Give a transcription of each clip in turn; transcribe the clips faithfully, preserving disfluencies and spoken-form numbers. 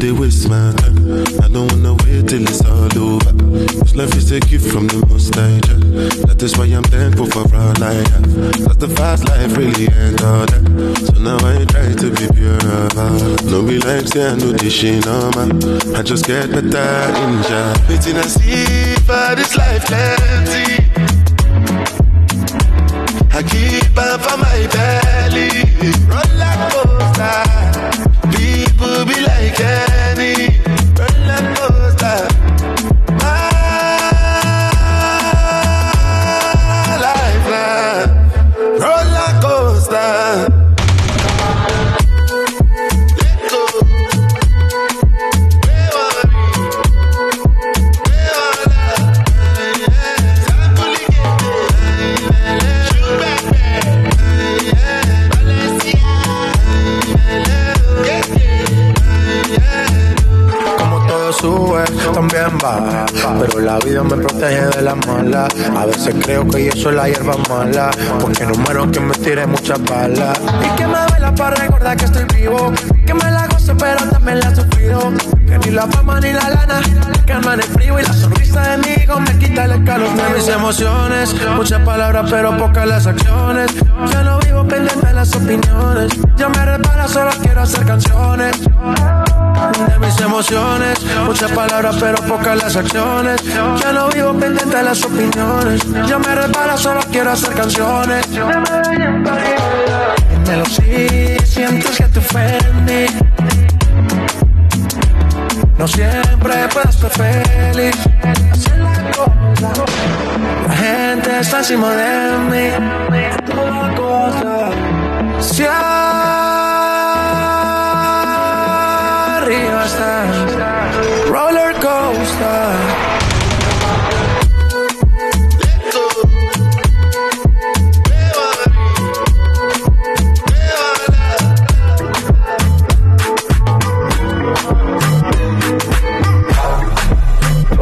they waste my time. I don't wanna wait till it's all over. This life is a gift from the Most High. That is why I'm thankful for all I have. Cause the fast life really ain't all that. So now I try to be pure of heart. No be like say I know this shit normal. I just get better in job. Waiting I see for this life plenty. I keep up for my belly. Roller coaster. People be like any roller coaster. My life now, roller coaster. Let go. We want it. We want it. Sample it. Show back. Balenciaga. Sube, también baja, pero la vida me protege de la mala. A veces creo que yo soy la hierba mala, porque no muero que me tire muchas balas. Y que me vela para recordar que estoy vivo, que me la gozo pero también la he sufrido. Que ni la fama ni la lana calma en el frío y la sonrisa de mi hijo me quita el calor de mis emociones. Muchas palabras pero pocas las acciones. Yo no vivo pendiente de las opiniones. Yo me reparo, solo quiero hacer canciones. De mis emociones, muchas palabras pero pocas las acciones. Ya no vivo pendiente de las opiniones. Yo me reparo, solo quiero hacer canciones. Dímelo si sientes que te ofendí. No siempre puedes ser feliz. Hacer la cosa. La gente está encima de mí. Toda cosa. Si arriba está, roller coaster.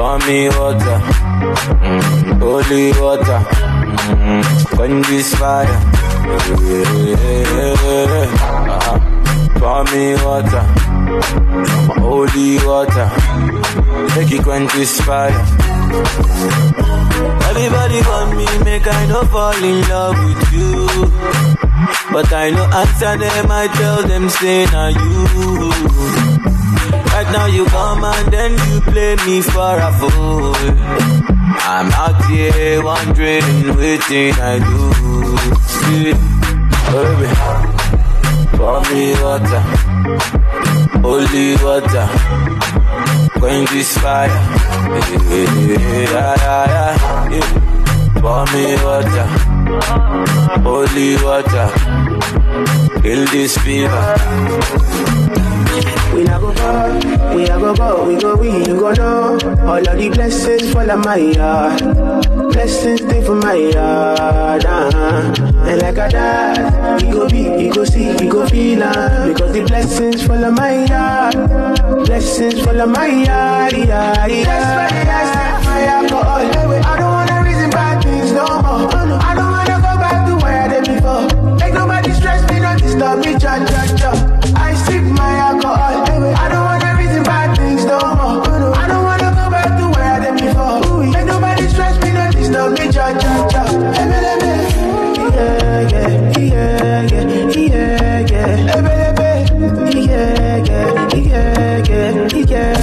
Only water, mm, holy water, mm, quench this fire. Pour me water, holy water, make it quench this fire. Everybody want me, make I no fall in love with you. But I no answer them, I tell them say na you. Right now you come and then you play me for a fool. I'm out here wondering what did I do. See, baby, pour me water, holy water, quench this fire. Yeah, yeah, yeah. Pour me water, holy water, kill this fever. We na go go, we a go go, we go we, you go know. All of the blessings fall on my yard, blessings stay for my yard. Uh-huh. And like a dad, you go be, you go see, you go feel. Uh, because the blessings fall on my yard, blessings fall on my yard. Yeah, yeah. That's why I set fire for all the way. I don't wanna reason bad things no more. Oh, no. I don't wanna go back to where I did before. Make nobody stress me, don't disturb me, cha cha cha. I sip my alcohol. I don't wanna reason bad things no more. I don't wanna go back to where I did before. Make nobody stress me, no disturb me, cha cha cha. Yeah, yeah, yeah, yeah, yeah, yeah. Yeah, yeah, yeah, yeah, yeah, yeah, yeah, yeah, yeah, yeah.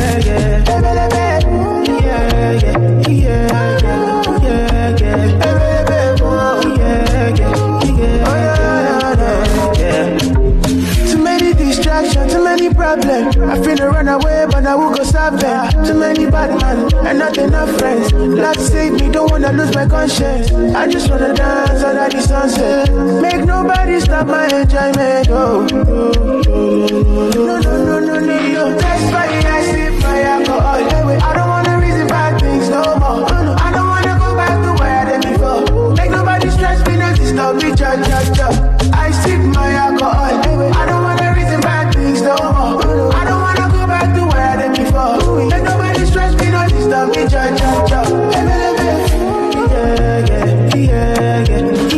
Too many problems, I finna run away, but I will go solve them. Too many bad man, and not enough friends. Lord save me, don't wanna lose my conscience. I just wanna dance under the sunset. Make nobody stop my enjoyment. Oh, no, no, no, no, no, no. That's why I sip my alcohol. I don't wanna reason bad things no more. I don't wanna go back to where I did before. Make nobody stress me, no disturb me, cha cha cha. I sip my alcohol. I don't wanna. No more. I don't wanna go back to where I did before. Let nobody stress me, no disturb me, cha cha cha. Yeah, yeah, yeah,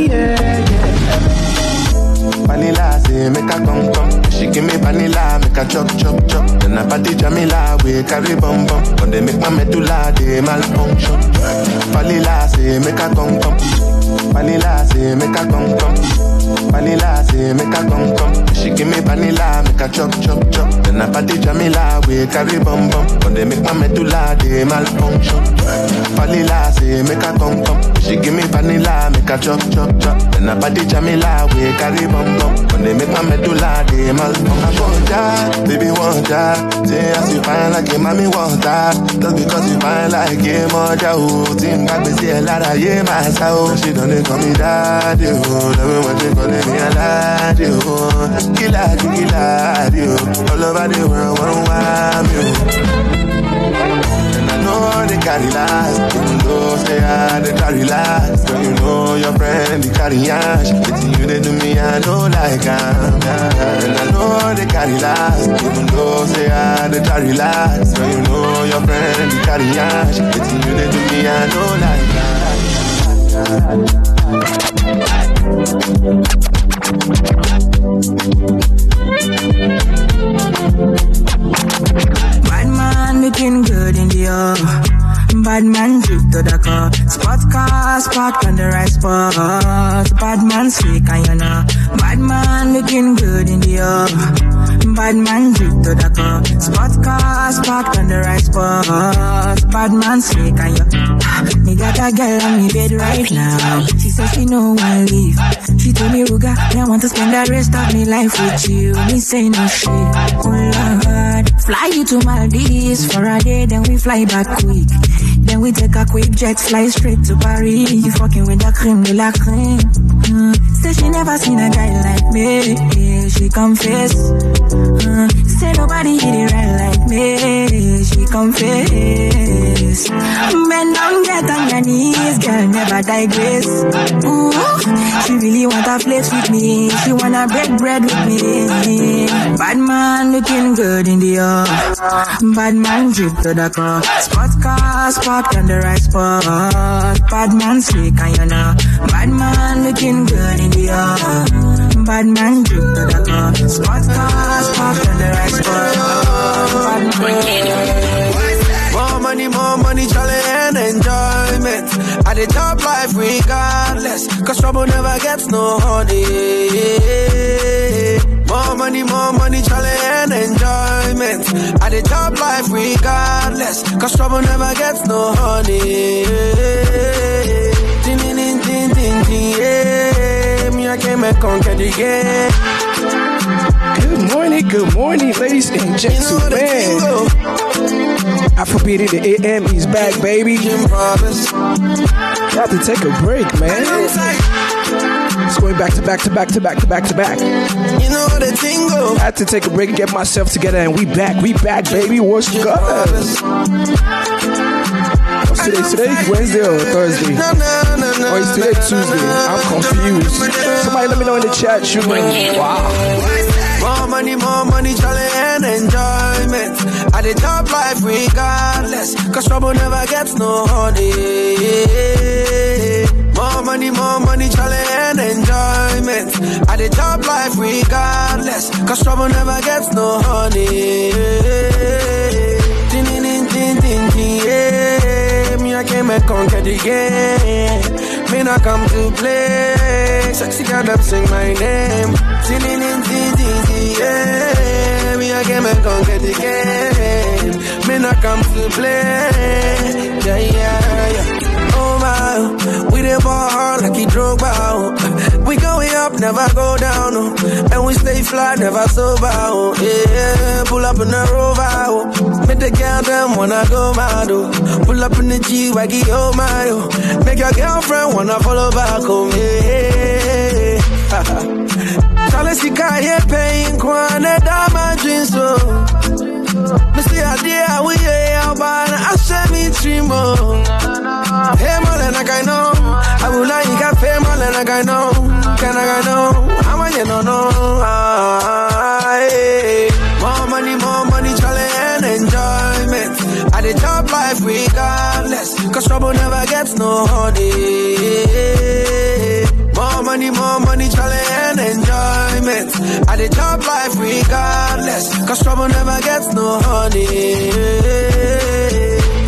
yeah, yeah. Vanilla. say make a come come. She give me vanilla, make a chop chop chop. Then I party Jamila, we carry bum bum. When they make my medulla, they malfunction. Vanilla say make a come come. Vanilla say make a come come. Vanilla, say make a come come. She give me vanilla, make a chop chop chop. Then I party Jamila, we carry bum bum. When they make my medulla, they malfunction. Vanilla, say make a come come. She give me vanilla, make a chop chop chop. Then I party Jamila, we carry bum bum. When they make my medulla, they malfunction. That, baby want that. Say as you find like your mommy want that. Just because you find like your mother, oh, think back we say a lot of yeah myself. She don't call me daddy, oh, love me when all over the world, want you. And I know they carry lies, even though they are they carry lies. But you know your friend they carry ash. It's you they do me, I don't like them. And I know they carry lies, even though they are they carry lies. But you know your friend they carry ash. It's you they do me, I don't like them. Bad man looking good in the up. Bad man drip to the cup. Spot car, spot on the right spot. Bad man slick and you know. Bad man looking good in the up. Bad man drip to the cup. Spot car, spot on the right spot. Bad man slick and you know. Me got a girl on me bed right now. She says she no one leave. She told me, Ruga, I want to spend the rest of my life with you. Me say no shit, oh Lord. Fly you to Maldives for a day, then we fly back quick. Then we take a quick jet, fly straight to Paris. You fucking with the creme de la creme. Mm. Say she never seen a guy like me. Yeah, she confess. Mm. Say nobody hit it right like me. She confess. Men don't get on your knees, girl, never digress. Ooh, she really want a place with me. She wanna break bread with me. Bad man looking good in the up. Bad man drip to the cup. Spot car, spot on the right spot. Bad man slick and you know. Bad man looking good in the air. Bad man drip to the car. Spot car, spot on the right spot. Bad man. More money, more money, jolly and enjoyment. At the top life regardless, cause trouble never gets no honey. More money, more money, jolly and enjoyment. At the top life regardless, cause trouble never gets no honey. Ding ding ding ding ding ding, yeah. Me, I came and conquered the game. Good morning, good morning, ladies and gentlemen. Afrobeats in the A M is back, baby. Got to take a break, man. It's going back to back to back to back to back to back. You know the tingle. I had to take a break and get myself together, and we back, we back, baby. What's good? What's today? Today Wednesday or Thursday? Or is today Tuesday? I'm confused. Somebody let me know in the chat. You know. Wow. More money, more money, jolly and enjoyment. At the top life regardless, cause trouble never gets no honey. More money, more money, jolly and enjoyment. At the top life regardless, cause trouble never gets no honey. Ding ding ding ding ding ding, yeah. Me I came and conquered the game. Me not come to play. Sexy girl them sing my name. Ding ding ding ding ding, yeah. Me a game and conquer the game. Me not come to play. Yeah yeah yeah. Oh my, we dey ball like he drunk bow. We going up, never go down, and we stay fly, never sober. Yeah, pull up in a Rover. Make the girl them wanna go mad. Pull up in the G wagon, oh my. Make your girlfriend wanna follow back home. Yeah. Unless you can't hear pain, quite a diamond dream, so. Mister Idea, we are about a semi dream. Hey, more than I can know. I would like you got pay more than I can know. Can I know? I want you to know. More money, more money, jolly and enjoyment. At the top life regardless, cause trouble never gets no honey. More money, more money, jolly and enjoyment. I did top life regardless, cause trouble never gets no honey.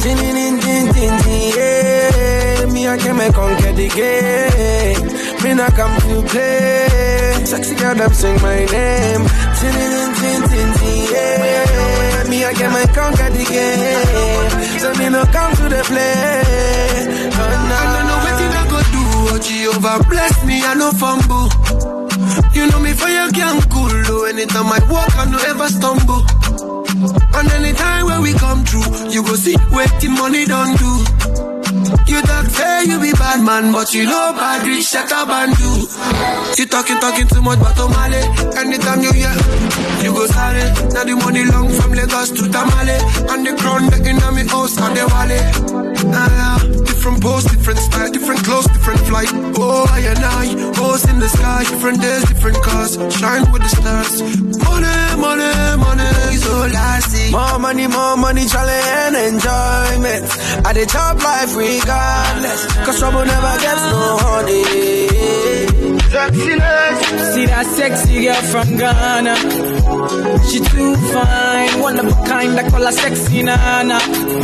Din din din din din din, yeah. Me I can make conquer the game. Me not come to play. Sexy girl them sing my name. Din din din din din, yeah. Me I can make conquer the game. So me no come to the play. Oh, nah. I don't know what you not go do. Oh, Jehovah bless me, I no fumble. You know me for your gang cool. Anytime I walk, I no ever stumble. And anytime when we come through, you go see what the money don't do. You talk fair, you be bad man, but you know bad rich shatter bandu. You talking, talking too much, but Omale. Anytime you hear, you go sorry. Now the money long from Lagos to Tamale, and the crown making on me house and the wallet. Ah, yeah. Different post, different style, different clothes, different flight. Oh, I and I, hoes in the sky, different days, different cars, shine with the stars. Money, money, money is all I see. More money, more money, jolly and enjoyment. I did top life regardless, cause trouble never gets no honey. Sexiness. See that sexy girl from Ghana. She too fine, one of a kind, I call her sexy nana.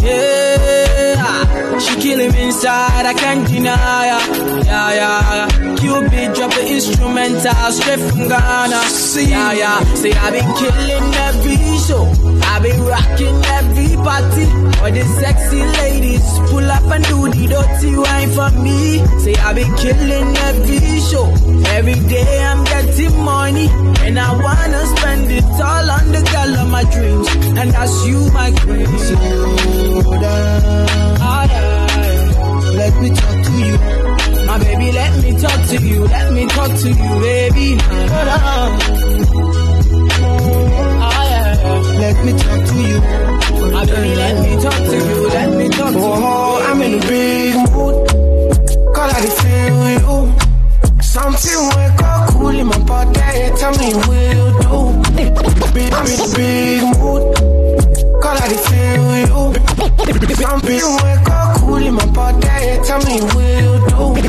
Yeah, she killing me inside, I can't deny her. Yeah, yeah. Cupid drop the instrumental straight from Ghana. See, yeah, yeah. Say I been killing every show, I been rocking every party. All the sexy ladies pull up and do the dirty wine for me. Say I been killing every show, every day I'm getting money, and I wanna spend it all on the girl of my dreams, and that's you, my queen. Slow down. I, I, let me talk to you. My baby, let me talk to you, let me talk to you, baby. Let me talk to you. My baby, let me talk to you, let me talk to you. Oh, I'm in a big mood, cause I can feel you. Something will go cool in my body, tell me will do. Baby, I'm in a big mood, cause I can feel you. Something will go cool in my body, tell me will do.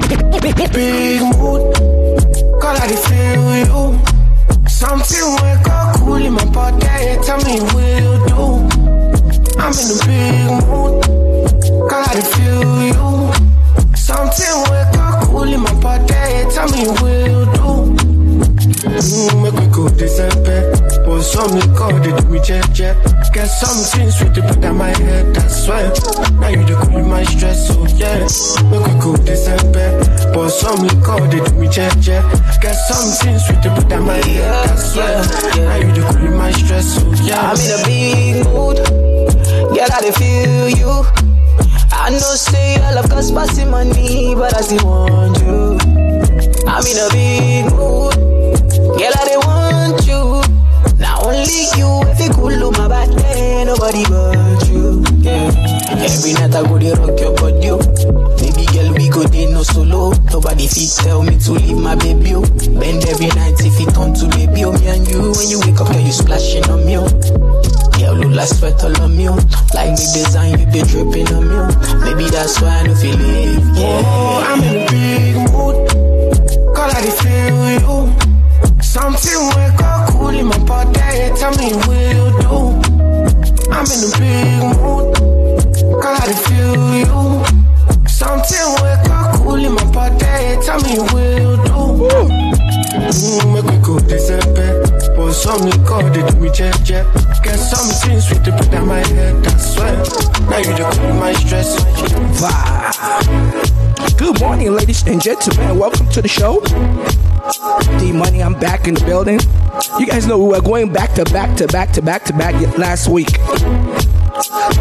Big mood, cause I can feel you. Something will go cool in my body, tell me will do. I'm in a big mood, cause I feel you. Something will go cool in my body, tell me will do. Mm, make me go December, oh some me call, they do me check check. Get something sweet to put on my head, that's why. Now you the cool in my stress, so yeah. Make me go December, oh some me call, they do me check check. Get something sweet to put on my head, that's why. Now you the cool in my stress, so yeah. I'm in a big mood, girl I feel you. I know say your love costs passing money, but I still want you. I'm in a big mood. Girl, I they want you. Now only you. If you cool on my body, nobody but you. Yeah. Every night I go they rock your body. Baby girl, we go they no solo. Nobody fit tell me to leave my baby. Oh. Bend every night if it turn to baby. Oh, me and you. When you wake up, girl, you splashing on me. Oh. Yeah, look like sweat all on me. Like me design, you be dripping on me. Oh. Maybe that's why I no feel it. Yeah. Oh, I'm in a big mood. Cause I feel you. Something will go cool in my body, tell me will do. I'm in a big mood, cause I feel you. Something will go cool in my body, tell me will do. Mm, make me go December, oh some me call, they do me check check. Get something sweet to put on my head, that's why. Now you the cool my stress. Wow. Good morning, ladies and gentlemen, welcome to the show. D Money, I'm back in the building. You guys know we were going back to back to back to back to back last week.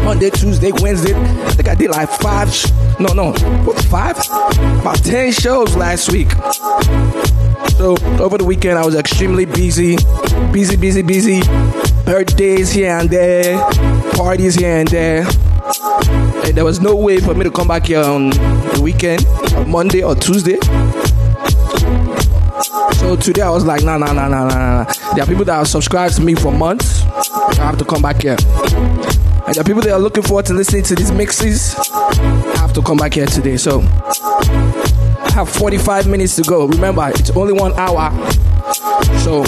Monday, Tuesday, Wednesday. I think I did like five. Sh- no, no, what five? About ten shows last week. So over the weekend, I was extremely busy, busy, busy, busy. Birthdays here and there, parties here and there. And there was no way for me to come back here on the weekend, Monday or Tuesday. So today I was like, nah, nah, nah, nah, nah, nah. There are people that have subscribed to me for months. I have to come back here. And there are people that are looking forward to listening to these mixes. I have to come back here today. So I have forty-five minutes to go. Remember, it's only one hour. So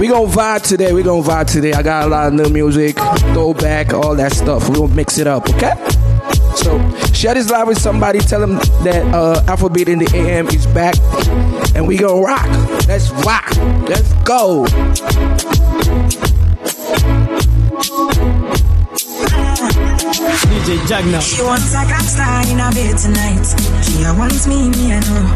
We gonna vibe today. We gonna vibe today. I got a lot of new music, throwback, all that stuff. We gonna mix it up, okay? So share this live with somebody. Tell them that uh, Afrobeat in the A M is back, and we gonna rock. Let's rock. Let's go. D J Jagna. She wants a cop star in a bed tonight. She wants me, me and her.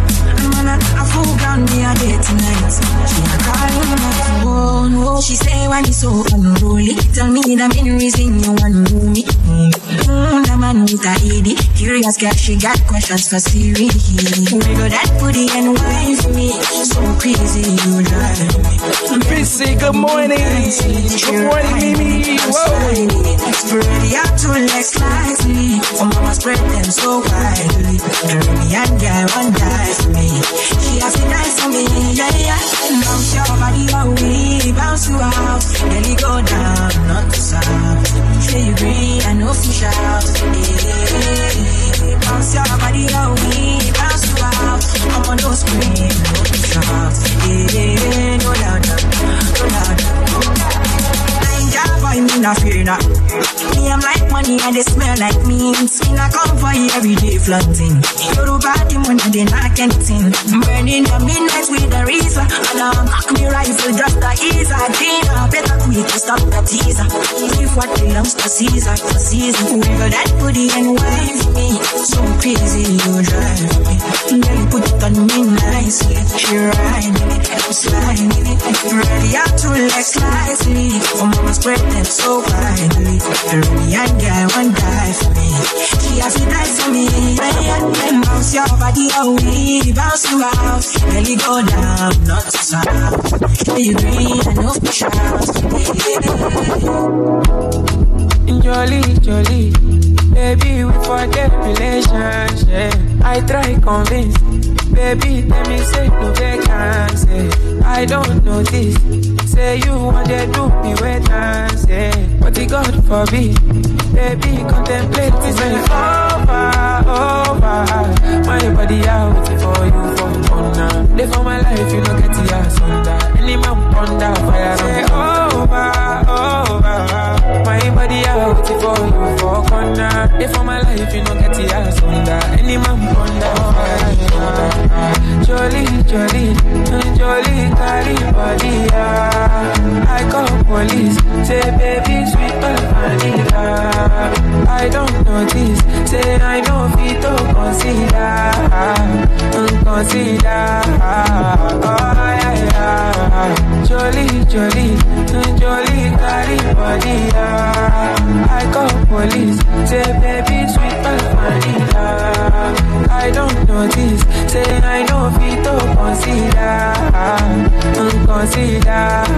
I'm gonna have who ground me a day tonight. She a calling me at the phone. Oh, she say why me so unruly. Tell me the main reason you want to me. Mm, the man with a lady. Curious girl, she got questions for Siri. We got that booty and wine for me. So crazy, you drive me. Busy, good morning. Good morning, Mimi. Whoa. Spread the out to legs lightly. Oh, mama spread them so widely. Girl, me and guy one die for me. She has to die for me. Yeah, yeah. Bounce your body away. Bounce you out. Then you go down, not to south. Say you green and no fish out. Yeah. Bounce your body away. Bounce you out. I'm on no screen, no fish out. Yeah, no louder, no louder. Yeah, boy, me not fear not. Me, I'm like money and they smell like me. Skin I come for you every day flaunting. You do bad money they not getting. Burning the midnight with the razor. And I cock me rifle just the ease. I think I better quit to stop the teaser. If what belongs to Caesar, for Caesar. We got that booty and wine for me. So crazy you drive me. Then you put it on me nicely. She ride me, I'm sliding it. Ready out to let slide me. For mama's spread them so widely. The Romanian girl won't die for me. She has to die for me. Then bounce your body away. Bounce you out. Then you go down, not to south. Then you breathe and no push out. Jolie, Jolie, baby, we forget relationship. I try convince, baby, let me say no vacancy. I don't know this. Say you want to do me wet and say, but the God forbid, baby, contemplate this when it's over, over. My body out waiting for you for honor. Live for my life, you don't get the ass under. Any man ponder fire. Say over, over. My body out waiting for you for honor. Live for my life, you don't get the ass under. Any man ponder fire. Jolie, Jolie, Jolie, carry body out. I call police, say baby sweet but vanilla. I don't know this, say I know fit to consider, consider. Oh yeah yeah, Jolie, Jolie, Jolie carry vanilla. I call police, say baby sweet but vanilla. I don't know this, say I know fit to consider, consider.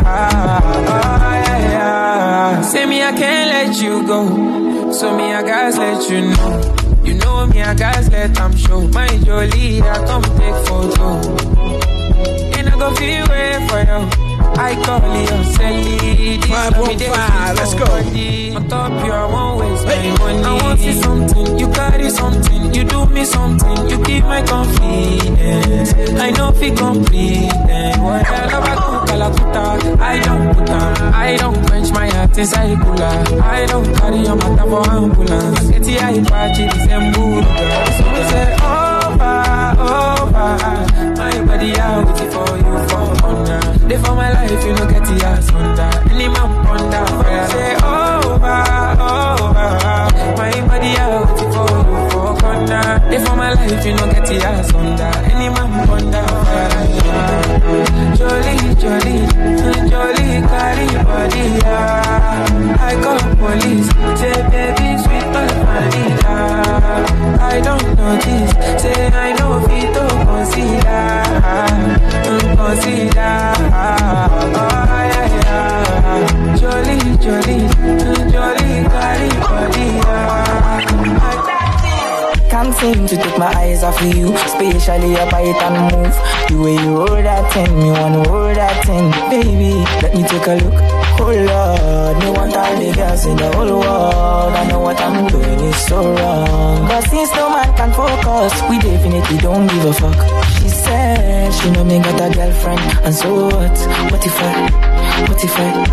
Oh, yeah, yeah. Say me I can't let you go, so me I gotta let you know. You know me I gotta let I'm show. My Jolie I come take photo, and I go feel way for you. I call you Sally. five one five, let's go. On top you I won't waste my money. I want you something, you carry something, you do me something, you keep my confidence. I know if you complete what I love I cook a lot. I don't put on, I don't quench my heart inside cooler. I don't carry your matter for ambulance. Get the eye patch in the same mood. So we say over, over. My body out waiting for you for honor. They for my life, you don't get the ass under. Any man ponder fire. Say over, over. My body out waiting for you for corner. They for my life, you don't get the ass under. Any man ponder fire. Jolie, Jolie, Jolie, carry body. I call police. Say baby, sweet but vanilla. I don't know this. Say I know if you don't consider, don't consider. Oh, yeah, yeah. Jolie, Jolie, Jolie, carry body. Can't seem to take my eyes off of you, especially your bite and move. The way you hold that thing, me wanna hold that thing. Baby, let me take a look. Oh Lord, me want all the girls in the whole world. I know what I'm doing is so wrong, but since no man can focus, we definitely don't give a fuck. she said she know me got a girlfriend, and so what? What if I? What if I?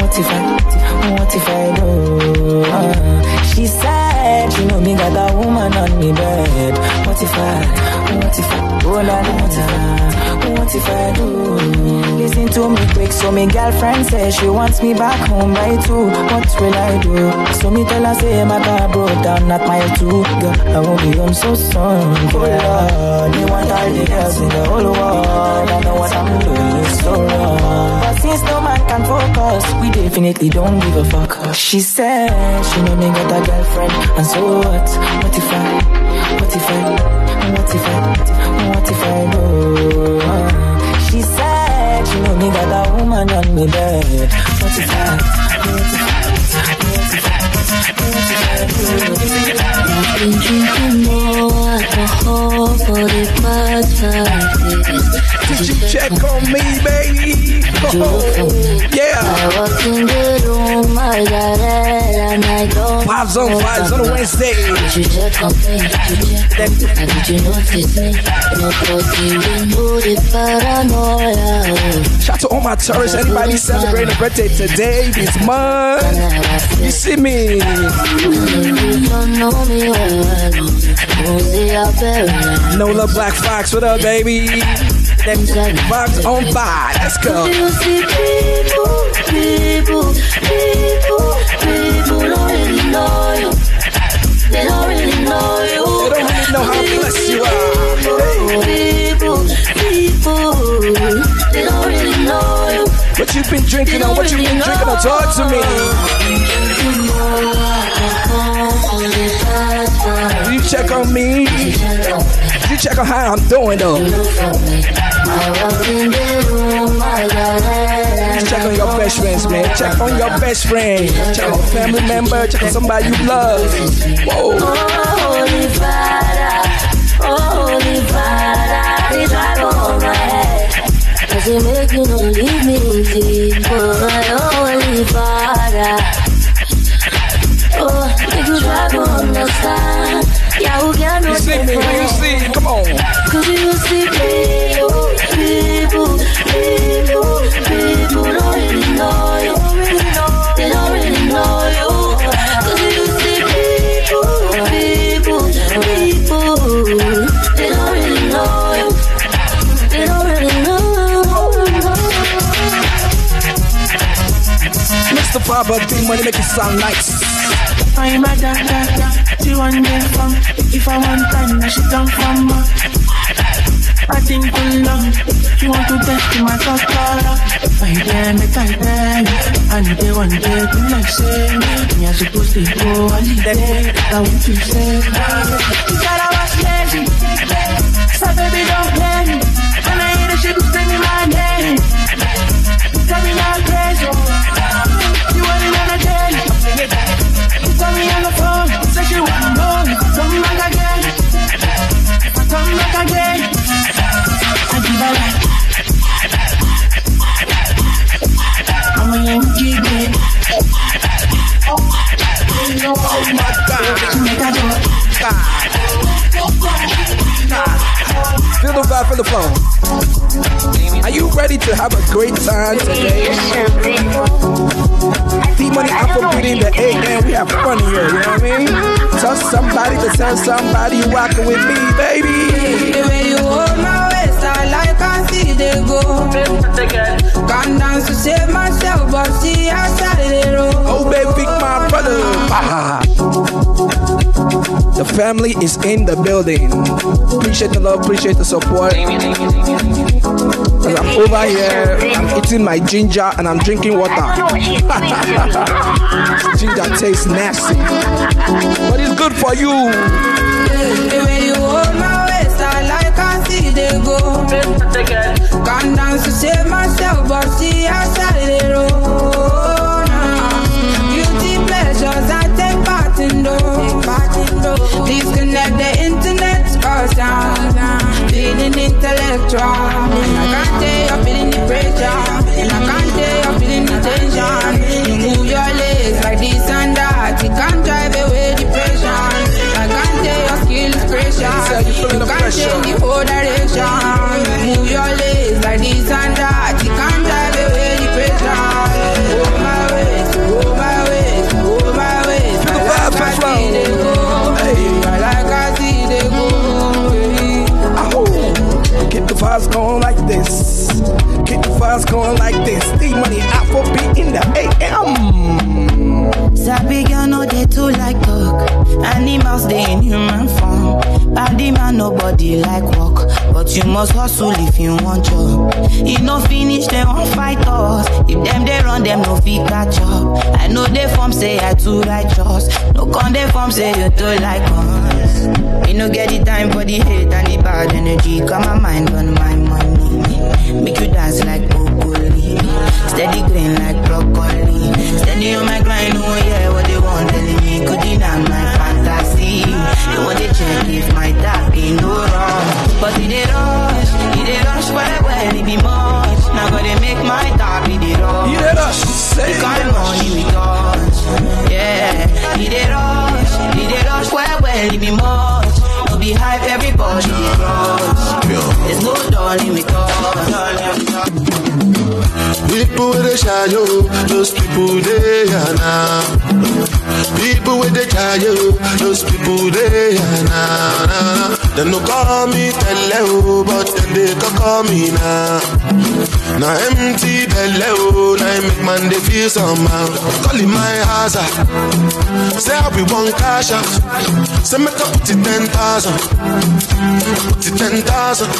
What if I? What if I do? Uh, she said she know me got a woman on me bed. What if I? What if I? Oh la la, what if I do? Listen to me quick, so me girlfriend says she wants me back home by two. What will I do? So me tell her say my car broke down at mile two. Girl, I won't be home so soon. Oh Lord, they want all the girls in the whole world. I know what I'm doing is so wrong, but since no man can focus, we definitely don't give a fuck. She said she know me got a girlfriend, and so what? What if I? What if I? What if I? What if I go? Uh, she said she know me got a woman on me bed. What if I? What if I? I've been drinking more alcohol for the past five days. Check on me, baby. Oh, yeah. I walked in the room, I got it, and I don't. Vibes on vibes on Wednesday. Did you check on me? Did you check on me? Did you notice me? Nobody will know the paranoia. Shout to all my tourists. Anybody celebrating a birthday today, this month? You see me. Nola Black Fox, what up, baby? Fox on by. Let's go. People, people, people, people don't really know you. They don't really know you. They don't really know how blessed you are. People, people, they don't really know you. What you been drinking on? What you been drinking on? Talk to me. You check on me. You check on how I'm doing though. You check on your best friends, man. Check on your best friend. Check on a family member. Check on somebody you love. Whoa. Holy Father, Holy Father, it's right over my head. Cause it make you don't leave me easy. Oh, my Holy Father. Oh, if you try to understand, yeah, who can you see me, you see, come on. Cause you see people, people, people, people don't really know you. They don't really know you. Cause you see people, people, people, they don't really know you. They don't really know you. Mister Baba, big money make it sound nice. I'm a da da da. She want me from. If I want time, now she done from me. I think we love. She want to test my thoughts, color. I damn it, I damn it. I know they want it, you like say me. I supposed to go and leave it. I want to say you gotta watch lazy. So baby, don't play me. When I hear the shit, you sing in my name. You tell me I'm crazy. Tell me on the phone, say she want to know me. Come back again, come back again. I give her that. I'm a Yankee babe. Oh my God, she make a joke. Feel the vibe for the phone. Are you ready to have a great time today? Money Afrobeats in the A M, we have fun here, you know what I mean? Tell somebody to tell somebody you walking with me, baby. The way you hold my waist, I like I see they go. Can't dance to save myself, but see I started it all. Oh baby, my brother. Bah. The family is in the building. Appreciate the love, appreciate the support. Cause I'm over here, I'm eating my ginger and I'm drinking water. Ginger tastes nasty, but it's good for you. The way you hold my waist, I like I see they go. Can't dance to save myself, but see I started it all. Beauty pleasures I take part in though. Disconnect the internet, cause I'm feeling intellectual. And I can't tell you're feeling the pressure. And I can't tell you're feeling the tension. You move your legs like this and that. You can't drive away depression. I can't tell your skill is precious. You can't change the whole direction. body like walk, but you must hustle if you want job. If no finish, they won't fight us. If them they run, them no fit catch up. I know they form say I too righteous. No con they form say you too like us. You no get the time for the hate and the bad energy. Got my mind on my money. Make you dance like broccoli. Steady green like broccoli. Steady on my grind, oh yeah, what they want telling me. Could deny my fantasy. They want to check if my dad ain't no wrong. But if they rush, if they rush, well, well, it be much. Now gonna make my dad be the rush. If they rush, say the money we touch. Yeah, if they rush, if they rush, well, well, it be much. To be hype, everybody is rush. There's no dolly we touch. People with a shadow, those people they are now. People with a shadow, those people they are now. They no call me teleo, but then they can call me now. Now empty teleo, now I make man they feel somehow. Call in my house, say I be one cash out. Say make up to ten thousand, to ten thousand.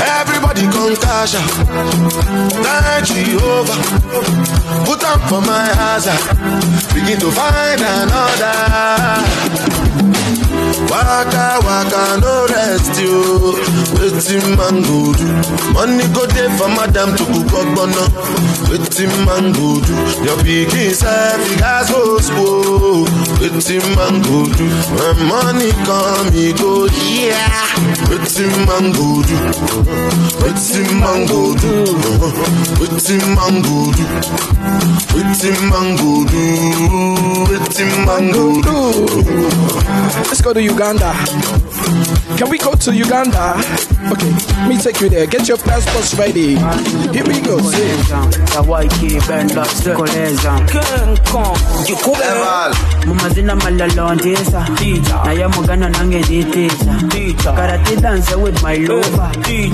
Everybody come cash out. Thank Jehovah, put up for my hazard, begin to find another. Waka waka no rest you, waiting man go do. Money go there for madam to cook up bono. Waiting man go do, your pikin say big as gospel. Waiting man go do, when money come he go yeah. Waiting man go do, waiting man go do. With him mango do, with him mango do, with him mango do. Let's go to Uganda. Can we go to Uganda? Okay, let me take you there. Get your passports ready. Here we go. Teacher, Mazina Marathon teacher, the Yamukano Nanga did teacher, Karate dance with my lover, she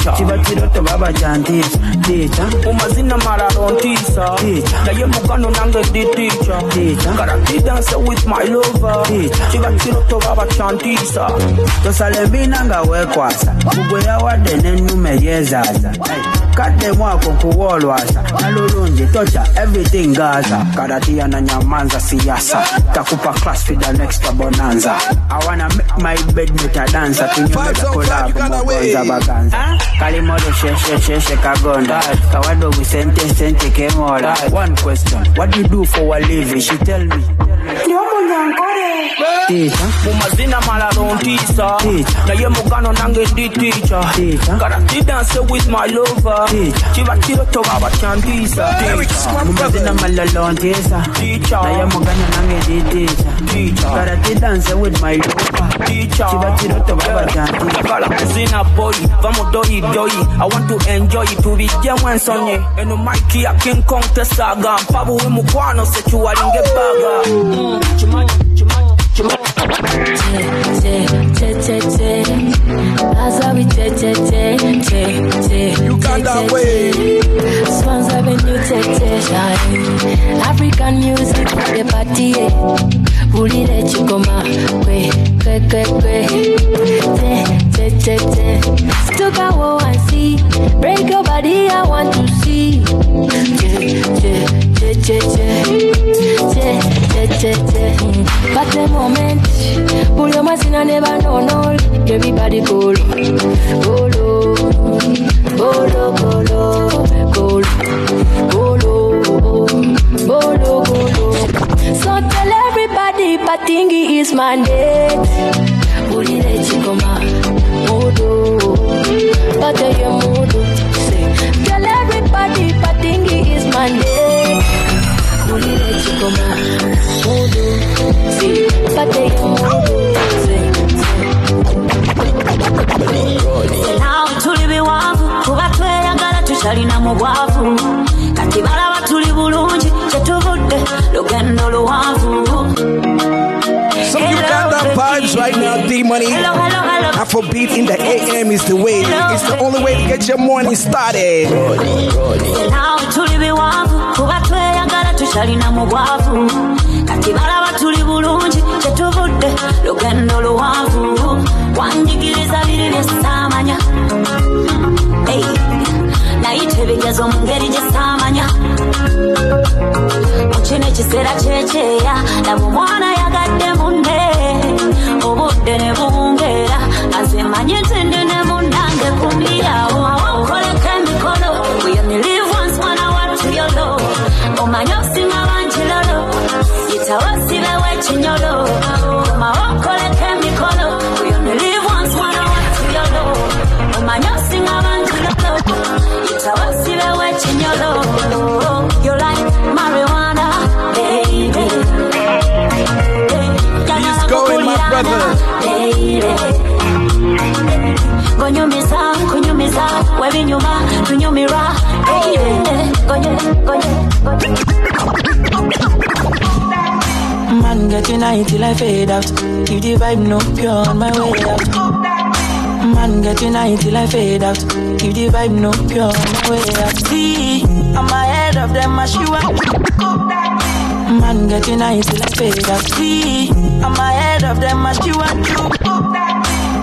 got Tiro Baba Chantisa, the Salabinanga Welkwasa, Ubeawa de Nenume Yezaza, cut the walk of Kuwalwasa, Alurunji, Tocha, everything Gaza, Karate and Yamanza Siasa, Takupa class for the next bonanza. I wanna make my bed with a dancer to you, Zabaganza, Kalimoro Shekagonda. We sentence sentence came all right. One question, what do you do for a living? She tell me. Teacher, Mumazina Malaron teacher. Now you Mugano Nange di teacher. Karate dance with my lover. She was Tiro Tobaba Chantisa. Mumazina Malaron teacher. Now you Mugano Nange di teacher. Karate dance with my lover. She was Tiro Tobaba Chantisa. Mumazina boy, vamos doy doy. I want to enjoy it to be jam and sonye. And the Mikey I can come to saga. Pablo Mugano said you are in the baga. Te te te te te, as I be te te te te te. Uganda way. Swans have been new te te shine. African music for the party. Puli le chikoma, kwe kwe kwe kwe. Te te te te. Took a walk and see. Break your body, I want to see. Te te. Che che che, che che che che. But the moment, pull your mask in and never know no. Everybody cool, cool, cool, cool, cool, cool. So tell everybody, partying is mandate. Puli le chikoma, modo, bataye modo. Tell everybody, partying is mandate. Nao tulibwavu kubatweyagala tukyalina mu bwavu kati balaba tuli bulungi kyetuvudde lugendo luwanvu. Some Uganda vibes right now, D Money. Hello, hello, hello. Afrobeat in the A M is the way. Hello, it's the only way to get your morning started. Nao tulibwavu kubatweyagala tukyalina mu bwavu kati balaba tuli bulungi kyetu luvude lugendo luwanvu wanjigiriza biri byesamanya hey naite bigezo mu ngeri gyesamanya kino ekiseera kyekyeya nabo mwana yagadde munne obudde ne bubungeera azemanye ntende ne munnange kumirawo okoleka emikono we only live once when I want to your love omanyosinga banjilolo yitawasibe wekinyolo omawokoleka emikono we only live once when I want to your love omanyosinga banjilolo yitawasibe wekinyolo your life Mario Gonyumiza, kunyumiza, webinyuma, tunyumira, baby. Gonye, gonye, gonye. Man, get in high till I fade out. Give the vibe, no pure on my way out. Man, get in high till I fade out. Give the vibe, no pure on my way out. See, I'm ahead of them as you are. Man getting high till I fade out. See, I'm ahead of them as you want to.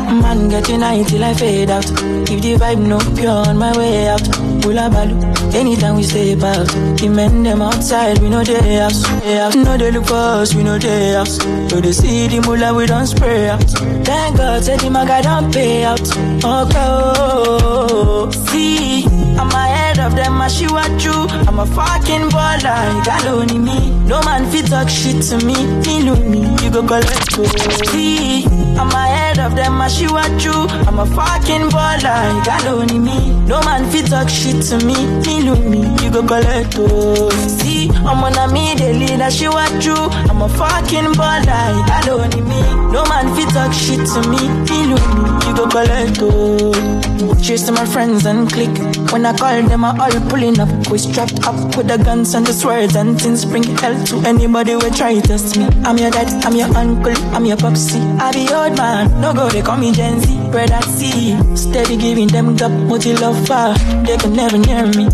Man getting high till I fade out. Give the vibe no pure on my way out. Bula balu, anytime we step out. The men them outside, we know they house. No they look us, we know they house. So they see the mula, we don't spray out. Thank God, said the maga don't pay out. Okay, oh, see, I'm ahead of them as you are true. I'm a fucking baller, you got only me. No man fit talk shit to me. Me look me, you go collect go. See, I'm ahead of them as you are true. I'm a fucking baller, you got only me. No man fit talk shit to me. Me look me, you go collect go. See, I'm on a me daily that you are true. I'm a fucking baller, you got only me. No man fit talk shit to me. Me look me, you go collect go. Chase my friends and click. When I call them I all pulling up, we strapped up with the guns and the swords and things. Bring hell to anybody who try to test me. I'm your dad, I'm your uncle, I'm your popsy. I be old man, no go, they call me Gen Z. Bread at sea, steady giving them gap, multi love far, they can never near me.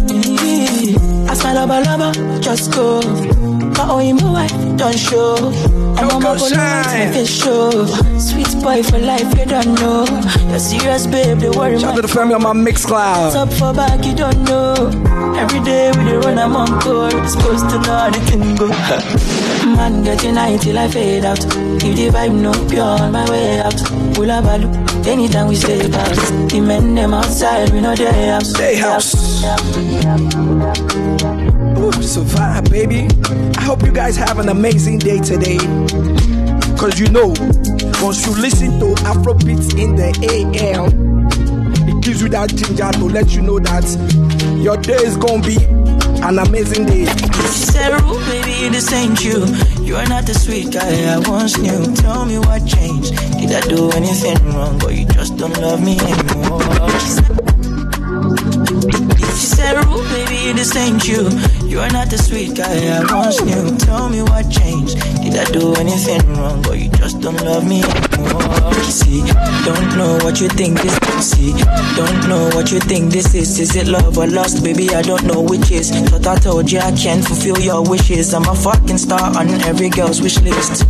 I smell a lover, just go. My own wife, don't show. I'm a mobile life show. Sweet boy for life, you don't know. You're serious, babe, they worry. Shout out to the family on my mix cloud. Top for back, you don't know. Every day we run a monk or it's supposed to know the thing go. Man getting high till I fade out. Give the vibe no pure on my way out. Bula balu, anytime we stay out. The men them outside, we know they house. They house. Ooh, survive, baby. I hope you guys have an amazing day today. Cause you know, once you listen to Afrobeats in the A M, it gives you that ginger to let you know that your day is gonna be an amazing day. She said, "Roo, baby, this ain't you. You are not the sweet guy I once knew. Tell me what changed. Did I do anything wrong, or you just don't love me anymore?" She said, "Roo, baby, this ain't you. You are not the sweet guy I once knew. Tell me what changed. Did I do anything wrong, or you just don't love me anymore?" See, don't know what you think this is. See, don't know what you think this is. Is it love or lust, baby? I don't know which is. Thought I told you I can't fulfill your wishes. I'm a fucking star on every girl's wish list.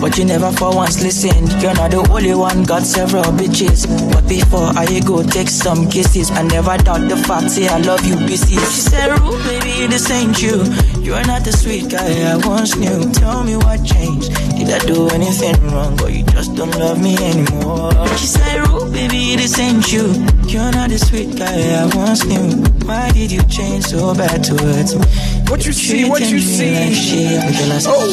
But you never for once listened. You're not the only one, got several bitches. But before I go, take some kisses. I never doubt the fact, say I love you, busy. She said, "Roo, baby, this ain't you. You are not the sweet guy I once knew. Tell me what changed. Did I do anything wrong, or you just don't love me anymore?" She said, "Roo, baby, this ain't you. You're not the sweet guy I once knew. Why did you change so bad towards me? What you, you see, what you see like shit, oh,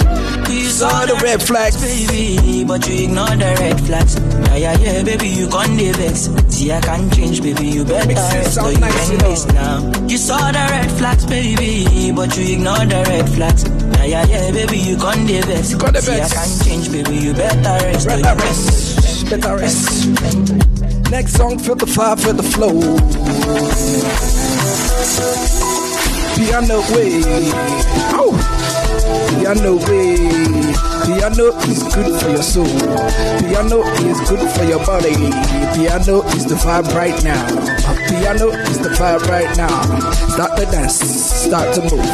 you saw the red flags, baby, but you ignore the red flags. Yeah, yeah, yeah, baby, you can't live it. See, I can't change, baby, you better rest or you nice can this now. You saw the red flags, baby, but you ignore the red flags. Yeah, yeah, yeah, baby, you can't live it. See, best. I can't change, baby, you better rest better or you rest. Better rest. Next song, feel the fire, feel the flow. Piano way, oh, piano way, piano is good for your soul, piano is good for your body, piano is the vibe right now. piano is the vibe right now. Start the dance, start to move.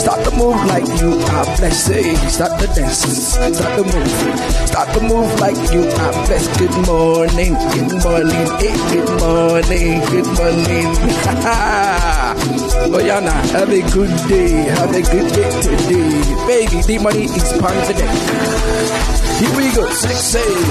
Start to move like you are blessed. Start the dance, start to move. Start to move like you are blessed. Good morning, good morning, hey, good morning, good morning. Oh Yana, have a good day, have a good day today. Baby, the money is pound today. Here we go, six, eight.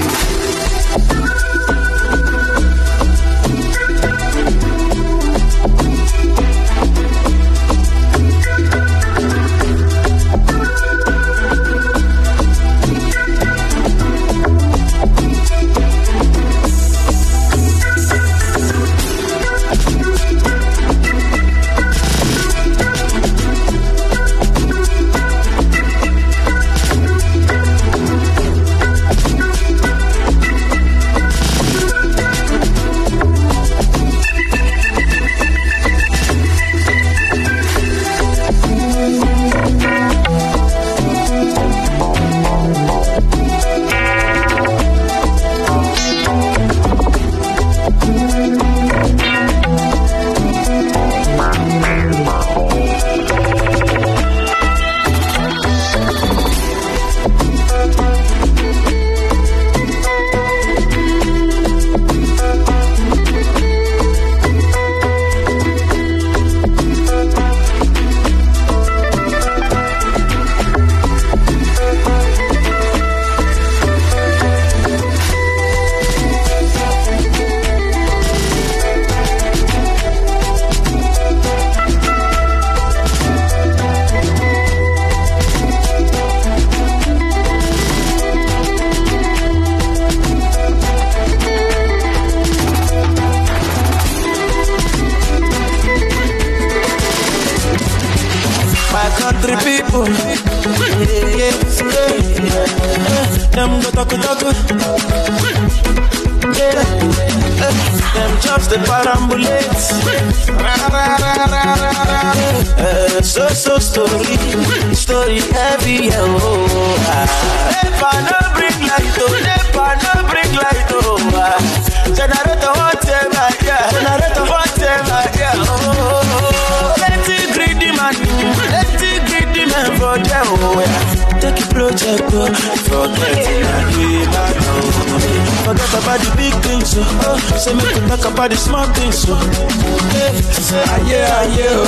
About the small things, so aye, aye, oh,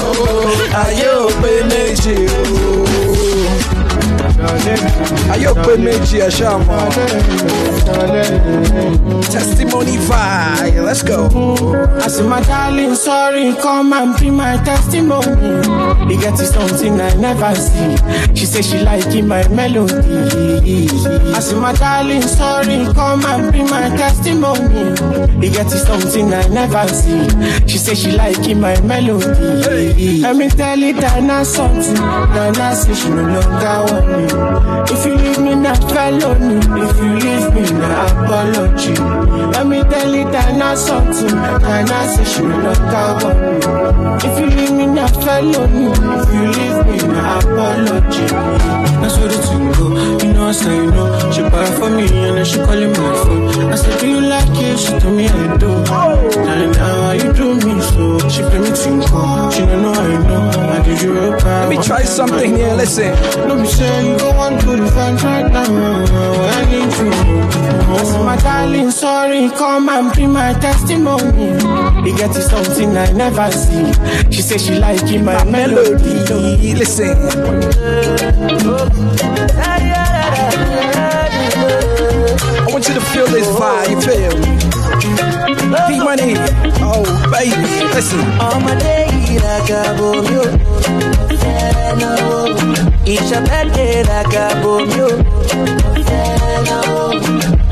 aye, oh, baby, oh, aye, oh, baby, testimony fire, let's go. I said, my darling, sorry, come and bring my testimony. They get you something I never see. She said she liking my melody. I said, my darling, sorry, come and bring my testimony. They get something I never see. She says she like in my melody. I mean tell it Dana something. Dana says she no longer want me. If you leave me not follow me. If you leave me not apology. I mean tell it Dana something. Dana says she no longer want me. If you leave me not follow me. If you leave me not apology. I saw the two go. You know I say you know. She buy for me and then she calling my phone. I said do you like it? She told me I do. Darling, how you do me so? She play me single. She don't know I know. I did you a power. Let me try something here. Listen. Don't be saying you go on to the front right now. I need you. I said, my darling, sorry. Come and bring my testimony. They get you something I never see. She says she like in my, my melody. melody. Listen. I want you to feel this vibe. You feel? Dee Money, oh baby, listen. All my day, I got boom you. Each of that day, I got boom you.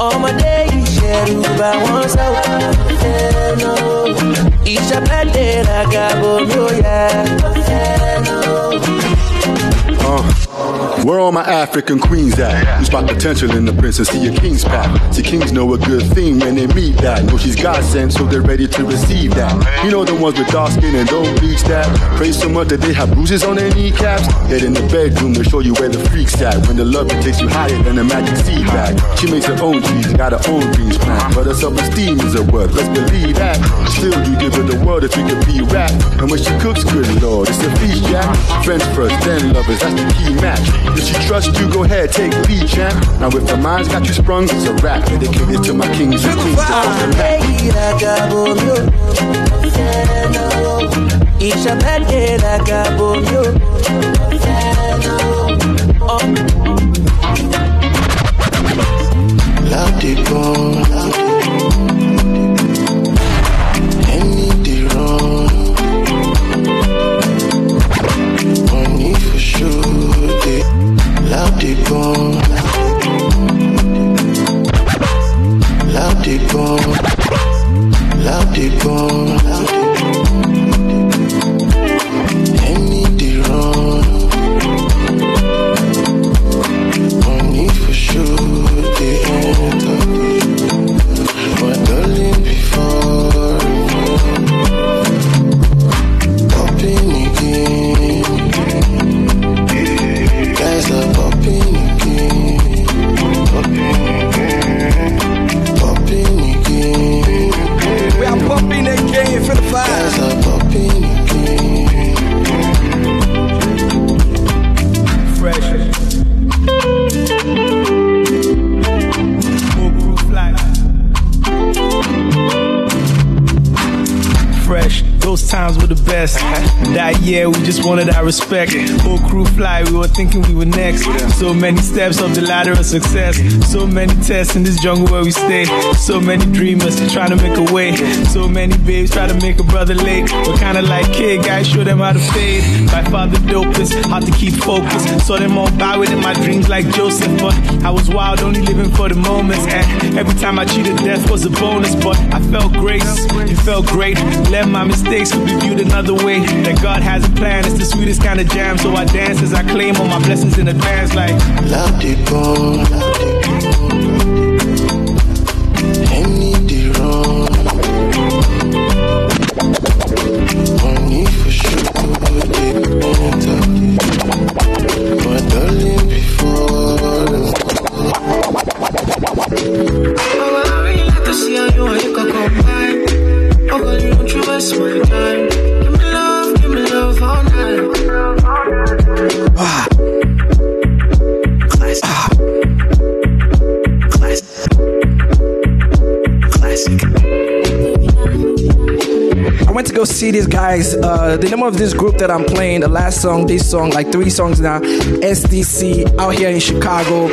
All my day, share you by once out. Each of that day, I got boom you, yeah. Oh. Where all my African queens at? You spot potential in the princess, see a king's path. See, kings know a good thing when they meet that. Know she's God sent, so they're ready to receive that. You know the ones with dark skin and don't bleach that. Pray so much that they have bruises on their kneecaps. Get in the bedroom to show you where the freaks at. When the love takes you higher than a magic seed bag. She makes her own trees, got her own dreams planned. But her self-esteem is her worth, let's believe that. Still, you give her the world if you could be rap. And when she cooks, good lord, it's a feast, yeah. Friends first, then lovers, that's the key match. If she trusts you, go ahead, take lead, champ. Now if her mind's got you sprung, it's a rap. Dedicated to my kings and queens to fucking rap. Love the ball, any day wrong, money for sure. Love the ball, love the ball, love the ball, any day wrong, money for sure. They end up, but darling before you popping again, guys are popping again, popping again, popping again. We are popping again for the fire. Guys are popping again. Fresh. Mobile flight. Fresh. Those times were the best. That year we just wanted our respect. Whole crew fly, we were thinking we were next. So many steps up the ladder of success. So many tests in this jungle where we stay. So many dreamers trying to make a way. So many babes try to make a brother late. We're kinda like kid guys, show them how to fade. By far the dopest, how to keep focused. Saw them all by within my dreams like Joseph. But I was wild, only living for the moments. And every time I cheated, death was a bonus. But I felt grace, you felt great. Let my mistakes could be viewed another way. That God has a plan. It's the sweetest kind of jam. So I dance as I claim all my blessings in advance. Like love the ball, love the ball, any day wrong, money for sure. They won't talk, but darling before oh, I really like to see how you and you could come by. Oh, but you don't you waste my time. Give me love, give me love all night. Ah. Classic. Ah. Classic. Classic. I went to go see these guys. Uh, the name of this group that I'm playing, the last song, this song, like three songs now, S D C, out here in Chicago.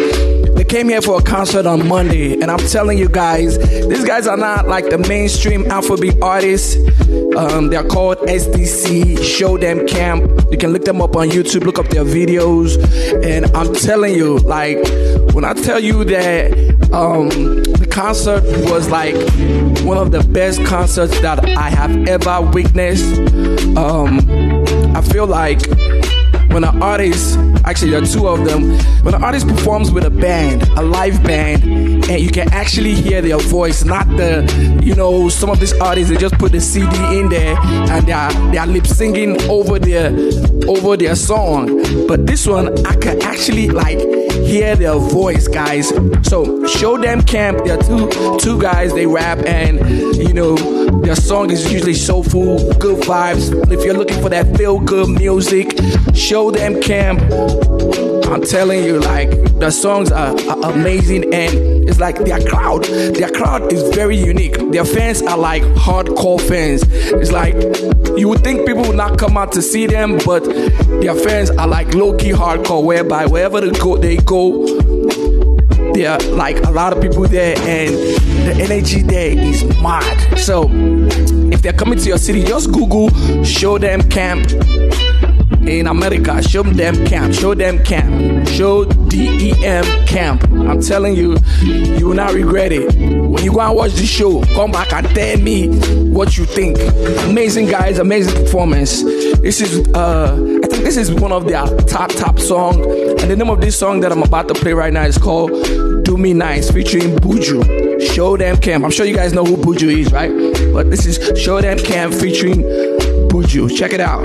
They came here for a concert on Monday, and I'm telling you guys, these guys are not like the mainstream Afrobeat artists. Um, they're called S D C, Show Dem Camp. You can look them up on YouTube, look up their videos, and I'm telling you, like, when I tell you that um, the concert was like one of the best concerts that I have ever witnessed, um, I feel like when an artist, actually there are two of them, when an artist performs with a band, a live band, and you can actually hear their voice, not the, you know, some of these artists, they just put the C D in there and they are, they are lip singing over their, over their song. But this one, I can actually like hear their voice, guys. So Show Dem Camp, there are two, two guys, they rap, and you know, their song is usually soulful, good vibes. If you're looking for that feel good music, Show Dem Camp, I'm telling you, like, the songs are, are amazing, and it's like their crowd, their crowd is very unique. Their fans are like hardcore fans. It's like, you would think people would not come out to see them, but their fans are like low-key hardcore, whereby wherever they go, they go, there are like a lot of people there, and the energy there is mad. So, if they're coming to your city, just Google Show Dem Camp. In America, Show Dem Camp, Show Dem Camp, Show D E M Camp. I'm telling you, you will not regret it. When you go and watch this show, come back and tell me what you think. Amazing guys, amazing performance. This is, uh, I think This is one of their top, top song. And the name of this song that I'm about to play right now is called Do Me Nice, featuring Buju, Show Dem Camp. I'm sure you guys know who Buju is, right? But this is Show Dem Camp featuring Buju. Check it out.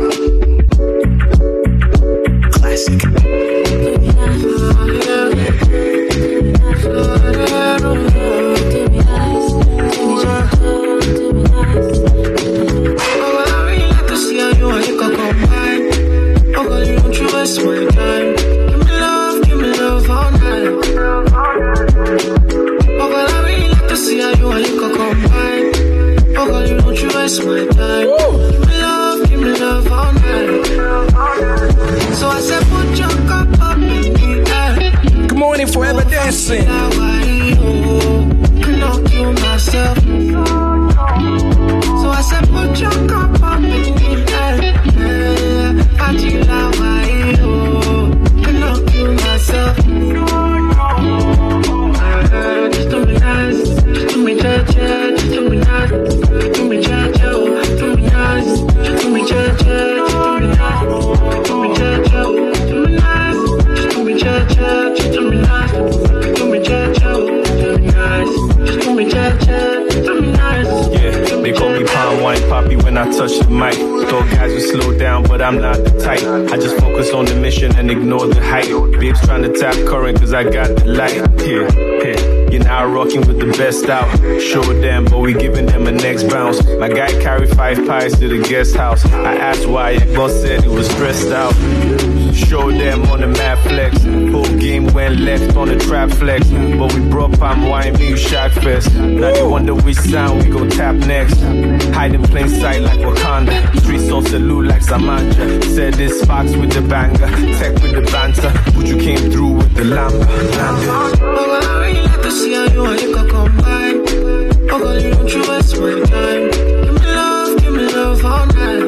I got the light, yeah, yeah. You're now rocking with the best out. Show them, but we giving them a next bounce. My guy carried five pies to the guest house. I asked why, Ekbon said he was stressed out. Show them on the mad flex. Whole game went left on the trap flex. But we brought palm wine, me shot fest. Now they wonder which sound we gon' tap next. Hide in plain sight like Wakanda. Streets on salute like Samanja. Said this fox with the banger, tech with the banter. But you came through with the lamba. Oh God, I really like to see how you and you can combine. Oh God, you don't you waste my time. Give me love, give me love all night.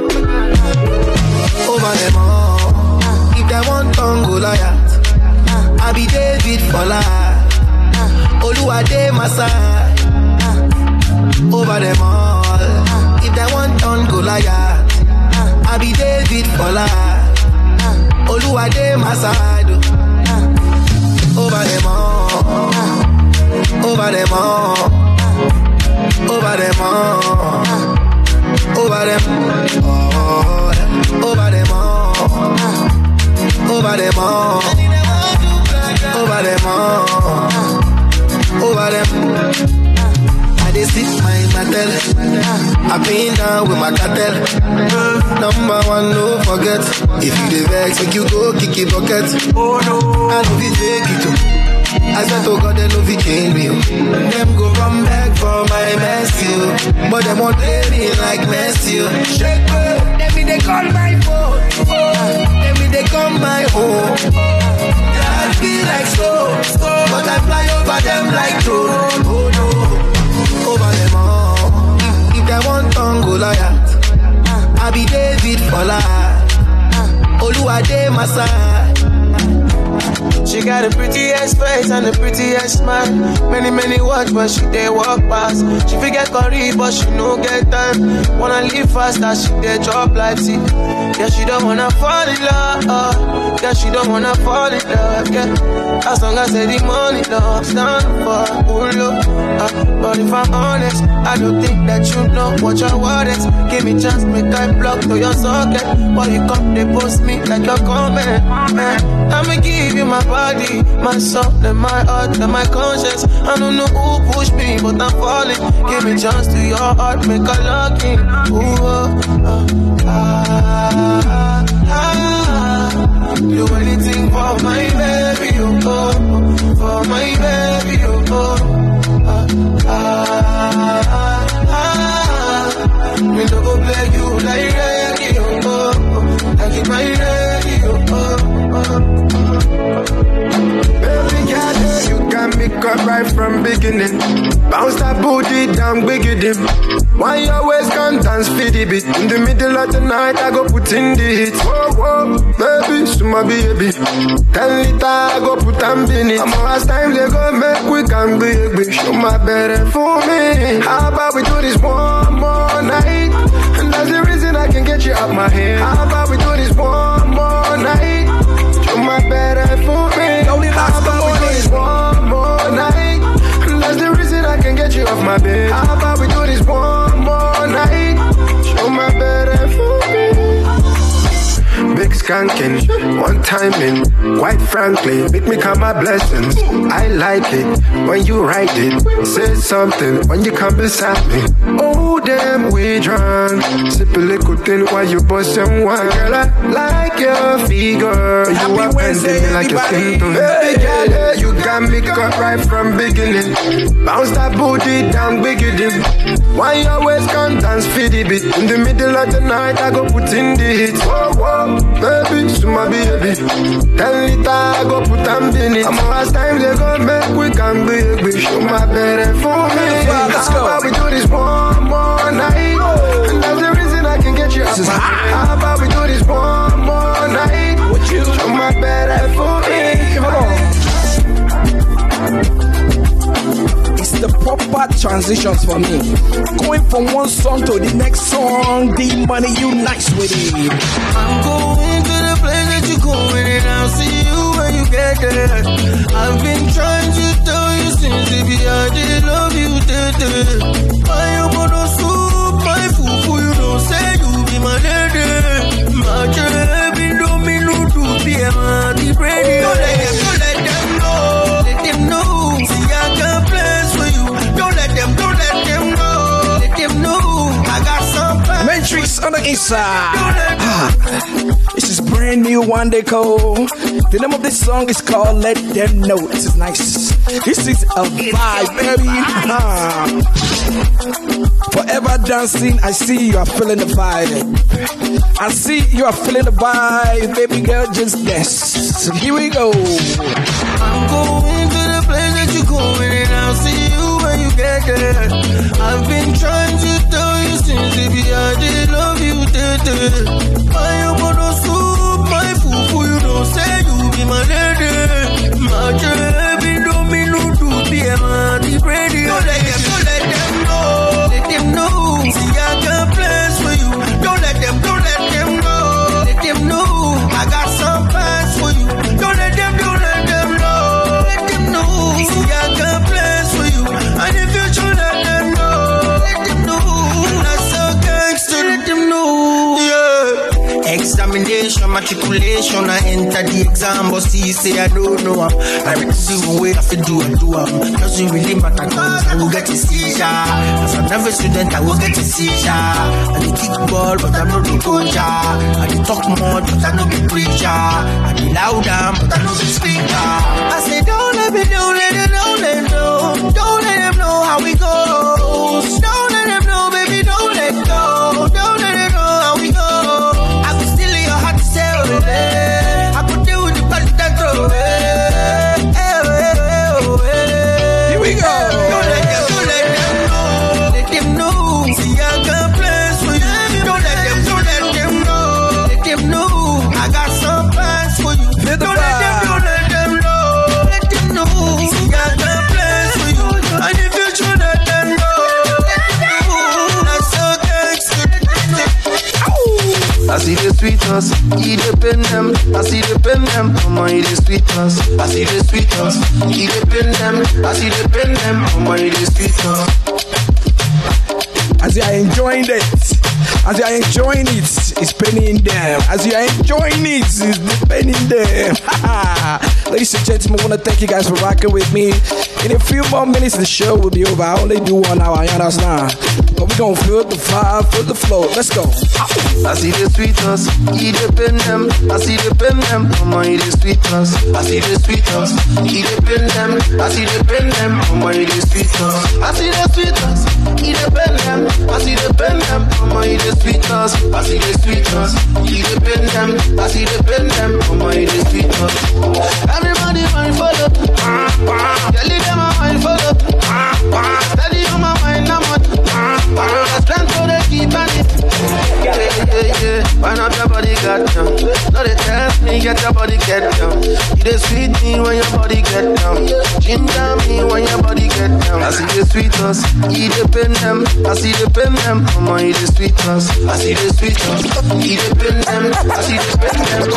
Over them all, if they want tongue, go Goliath. I be David for life. Oluwade my side. Over them all, if they want tongue, go Goliath. I be David for life. Oluwade my side. Over them all, over them all, over them all, over them all, over them all, over them all, over them all, over them all. They sit my mattel. I've been down with my cattle. Number one, no forget. If you the vex, make you go kick your bucket. Oh no, I know we take it too. I said, oh God, they know we change me. Them go run back for my mess, you. But they won't play me like mess, you. Shake up, let me they call my phone. Let me they call my home. I feel like so, but I fly over them like drone. Oh no. Over them all. If, if they want tongue, Goliath. I be David for life. Oluwade my side. She got the prettiest face and the prettiest smile. Many, many watch, but she they walk past. She forget curry, but she no get time. Wanna live fast, that she they drop like see. Yeah, she don't wanna fall in love. Yeah, she don't wanna fall in love. Yeah, as long as the money love stand for Ulu. But if I'm honest, I don't think that you know what your word is. Give me chance, make I block to your socket. But you come, they post me like your comment. I'ma give you my body, my soul, and my heart, and my conscience. I don't know who pushed me, but I'm falling. Give me chance to your heart, make a lock in. Ooh, uh, ah, ah, do anything for my baby, oh, for my baby, oh. Ah, ah, ah, ah. We don't go play you like radio, oh, like in my radio, oh, oh. Baby girl, you got me caught right from beginning. Bounce that booty down, wiggle them. Why you always come dance for the beat? In the middle of the night, I go put in the heat. Whoa, whoa, baby, so my baby. Ten liter, I go put and bin it. I'm always time, they go make we can be. Show my better for me. How about we do this one more night? And that's the reason I can get you out my head. How about we do this one more night? night. Do my better for me. Only last one more night. That's the reason I can get you off my bed. How about we do this one more night? Do my better for me. Big skanking, one time in. Quite frankly, make me count my blessings. I like it when you write it. Say something when you come beside me. Oh, damn, we drunk. Sip a little thing while you bust and wine. Girl, I like your figure. You are bending like your skin tone. Baby girl, yeah, you got me cut right from beginning. Bounce that booty down, biggity. Why you always come dance for the beat? In the middle of the night, I go put in the heat. Whoa, whoa, baby, to my baby. Ten liter, I go put them in it. I'm last time they go make we can be. We show my better for me. Let's go. How about we do this one more night? And that's the reason I can get you up. How about we do this one more night? Would you do my better for me? Hold on. It's the proper transitions for me. Going from one song to the next song. Dee Money, you nice with it. I'm going to the place that you're going, and I'll see you when you get there. I've been trying to tell you since the beginning, I did love you, did it. Why you gonna say you be my lady, my baby, don't me no to be a muddy ready. Don't let them, don't let them know, let them know. See I got plans for you. Don't let them, don't let them know, let them know. I got some plans. Matrix on the inside. This is brand new one they call. The name of this song is called "Let Them Know." This is nice. This is a vibe, baby. Ah. Forever dancing, I see you are feeling the vibe. I see you are feeling the vibe, baby girl. Just dance. So here we go. I'm going to the place that you're going, and I'll see you when you get there. I've been trying to tell you since the beginning, love you, baby. Why you gonna soup my fufu? You don't say you be my lady, my baby. Don't me no to be a muddy ready. Don't let them, don't let them know, let them know. See I got plans for you. Don't let them, don't let them know, let them know. I got some plans for you. Don't let them, don't let them know, let them know. See I got plans for you. And if you should let them know, let them know. That's a gangster, let them know. Yeah. Examination, matriculation, I enter the exam, but see, say I don't know. I receive a way I feel do and do. It doesn't really matter, cause I will get a seizure. As a nervous student, I will get a seizure. I did kick ball, but I'm not the coach. I did talk more, but I'm not the preacher. I did louder, but I'm not the speaker. I said, don't let me know, let them know, let them know. Don't let them know how we go. Don't let them know, baby, don't let go. Don't let them know how we go. I could deal with the body that throw away. Here we go. Don't let them, don't let them know, let them know. See I got plans for you. Don't let them, don't let them know, let them know. I got some plans for you. Don't let them, don't let them know, let them know. See I got plans for you. And if you should let them know, let them know. That's so gangster. I see the sweetness. He depend them, I see the pen them. Mama, he the sweetness, I see the sweetness. He depend them, I see the pen them. Mama, he the sweetness. As you are enjoying it, as you are enjoying it, it's penning them. As you are enjoying it, it's penning them. Ladies and gentlemen, I want to thank you guys for rocking with me. In a few more minutes, the show will be over. I only do one hour, you understand? But we're going to feel the vibe, feel the flow. Let's go. I see the sweetness, eat the pen them. I see the pen them, mama, eat the sweetness. I see the sweetness, eat the pen them. I see the pen them, mama, eat the sweetness. I see the sweetness, eat the pen them. I see the pen them, mama, eat the sweetness, I see the sweetness. You depend them, I see the pen them. Oh my, the sweetness. Everybody mindful up. You leave them mindful up. Steady on my mind, I'm on. Strength for the keep on it. Yeah, yeah, yeah. Wind up your body, got down. Now they test me, get your body, get down. You dey sweet me when your body get down. Ginger me when your body get down. I see the sweet us, you dey pain them. I see the pain them, come on, you dey sweet us. I see the sweet us, you dey pain them. I see the pain them, I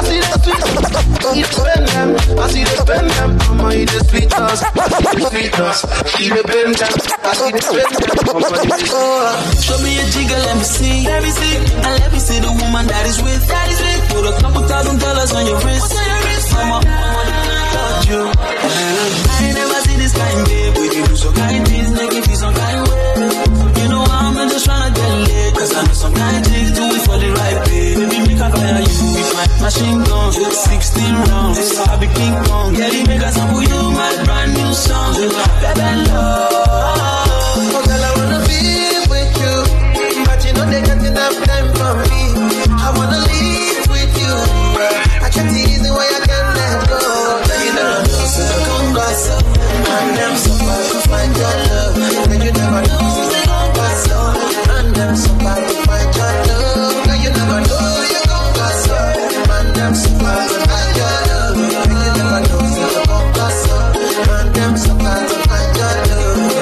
see the sweet us, you dey pain them. I see the pain them, come on, you dey sweet us. Sweet us, you dey pain them. I see the pain them, come on, you dey sweet us. Show me a jiggle, let me see, let me see. And let me see the woman that is with, that is with. Put a couple thousand dollars on your wrist, on your wrist. Mama, mama, touch you. I ain't never seen this kind, babe. We can do some kind things, make it feel some kind way. You know I'm not just tryna get laid, 'cause I know some kind things do it for the right, babe. Baby, make I fire you with my machine gun, sixteen rounds, I be King Kong. Yeah, they make us up with you, my brand new song. Baby, love. Oh girl, I wanna be with you, but you know they got enough time for me. I wanna live with you, I can't see the way I can let go. You know, so come pass up, and I'm so far to find your love. And you never know, so come pass up, and I'm so far to find your love. And you never know, you come pass up, and I'm so far to find your love. And you never know, so come pass up, and I'm so far to find your love. I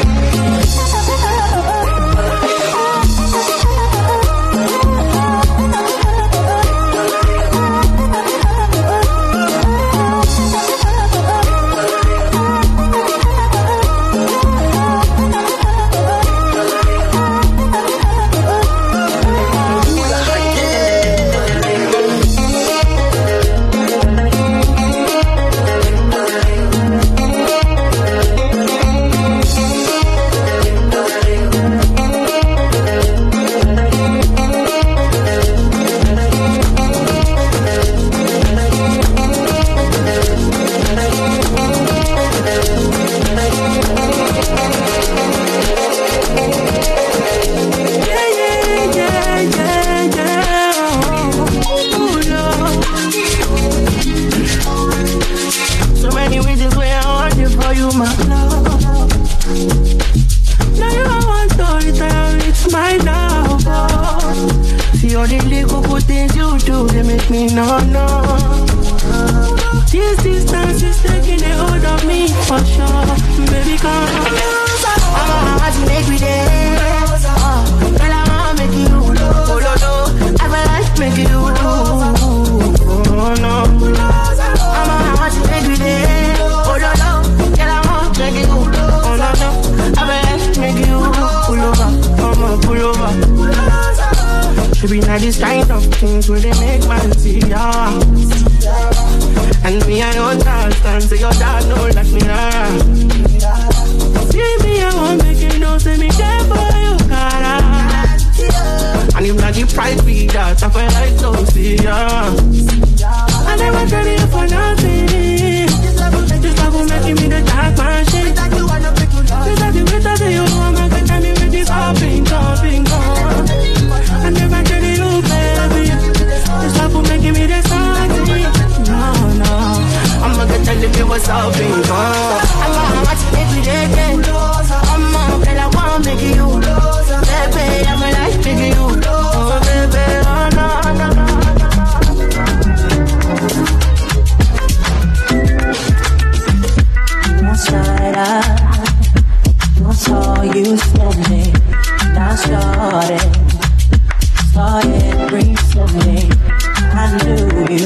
knew you,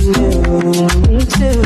knew me too.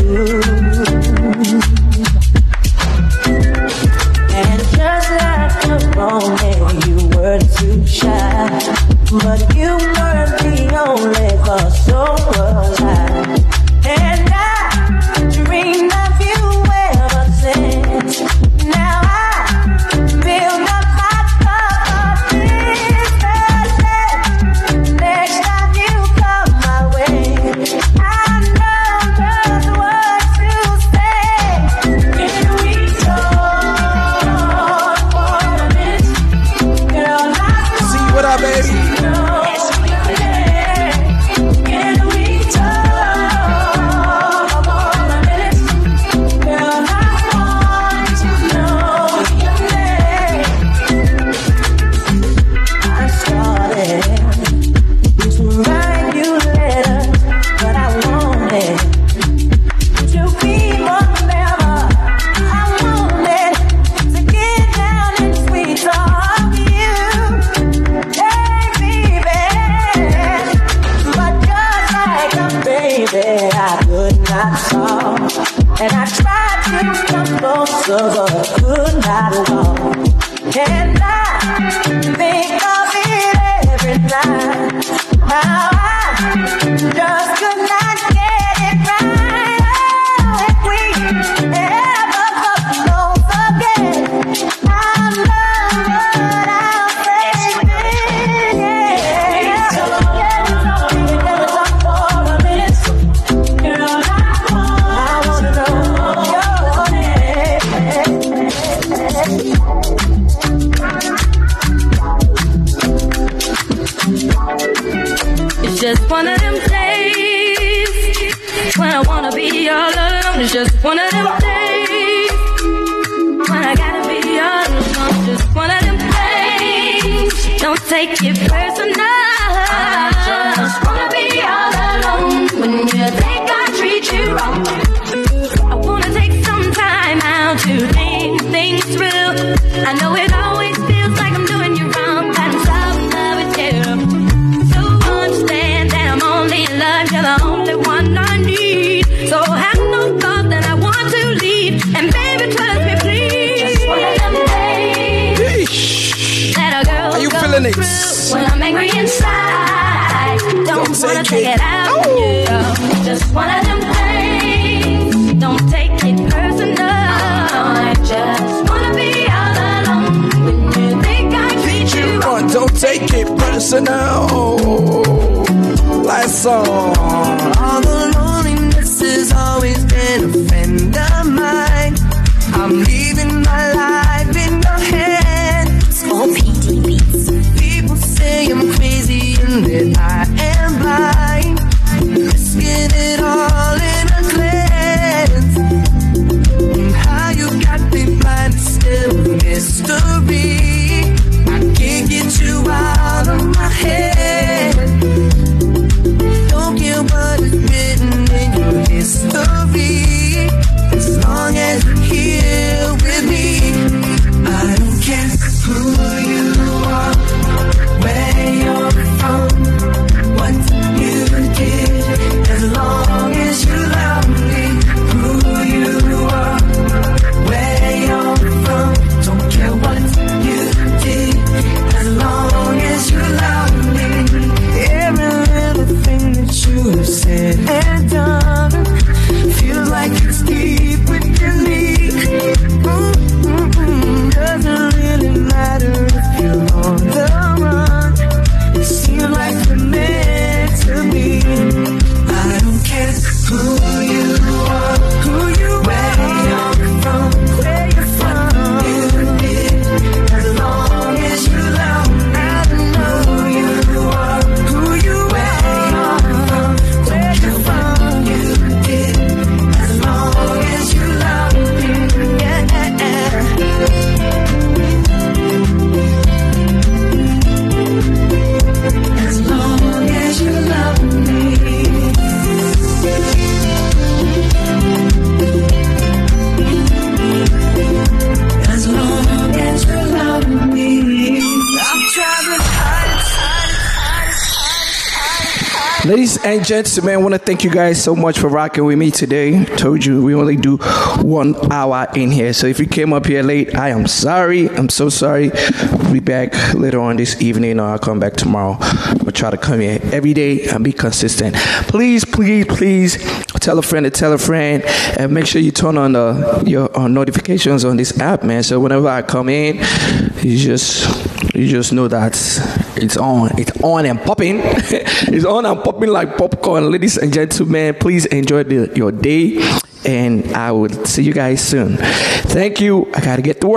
could not solve. And I tried to come closer, but could not alone. And I think of it every night, how I just could not get it right. Oh, if we ever up close again, I love what I'm saying. Yeah. I wanna know your name. It's just one of them days when I wanna be all alone. It's just one of them days when I gotta be all alone. It's just one of them days. Don't take it personal. I just wanna be all alone when you think I treat you wrong. I wanna take some time out to think things through. I know it always feels like I'm doing you wrong, but I'm so in love with you. Love, you're the only one I need. So have no thought that I want to leave. And baby, trust me, please. Just one of them days that a girl Are you goes feeling through it? When I'm angry inside, don't, don't wanna take it, it out on you. Just one of them days. Don't take it personal. I just wanna be all alone. When you think I treat you wrong, don't take it personal. Like so. All the loneliness has always been a friend of mine. I'm leaving my life in your hands. People say I'm crazy and that I am blind. Risking it all in a glance. How you got me blind is still a mystery. I can't get you out of my head. What is written in your history? As long as you're here with me, I don't care who you are, where you're from, what you did. As long as you love me, who you are, where you're from, don't care what you did. As long as you love me, every little thing you have said and done feels like it's deep within me. Mm-hmm. Doesn't really matter if you're on the run. It seems like you're meant to be. I don't care who you are, who you are, where you're from, where you're from, what you did, as long as you love me. I don't know who you are, who you are. Ladies and gentlemen, I want to thank you guys so much for rocking with me today. Told you we only do one hour in here. So if you came up here late, I am sorry. I'm so sorry. I'll be back later on this evening, or I'll come back tomorrow. I'm going to try to come here every day and be consistent. Please, please, please tell a friend to tell a friend. And make sure you turn on the, your on notifications on this app, man. So whenever I come in, you just, you just know that it's on. It's on and popping. It's on and popping like popcorn. Ladies and gentlemen, please enjoy the, your day. And I will see you guys soon. Thank you. I got to get to work.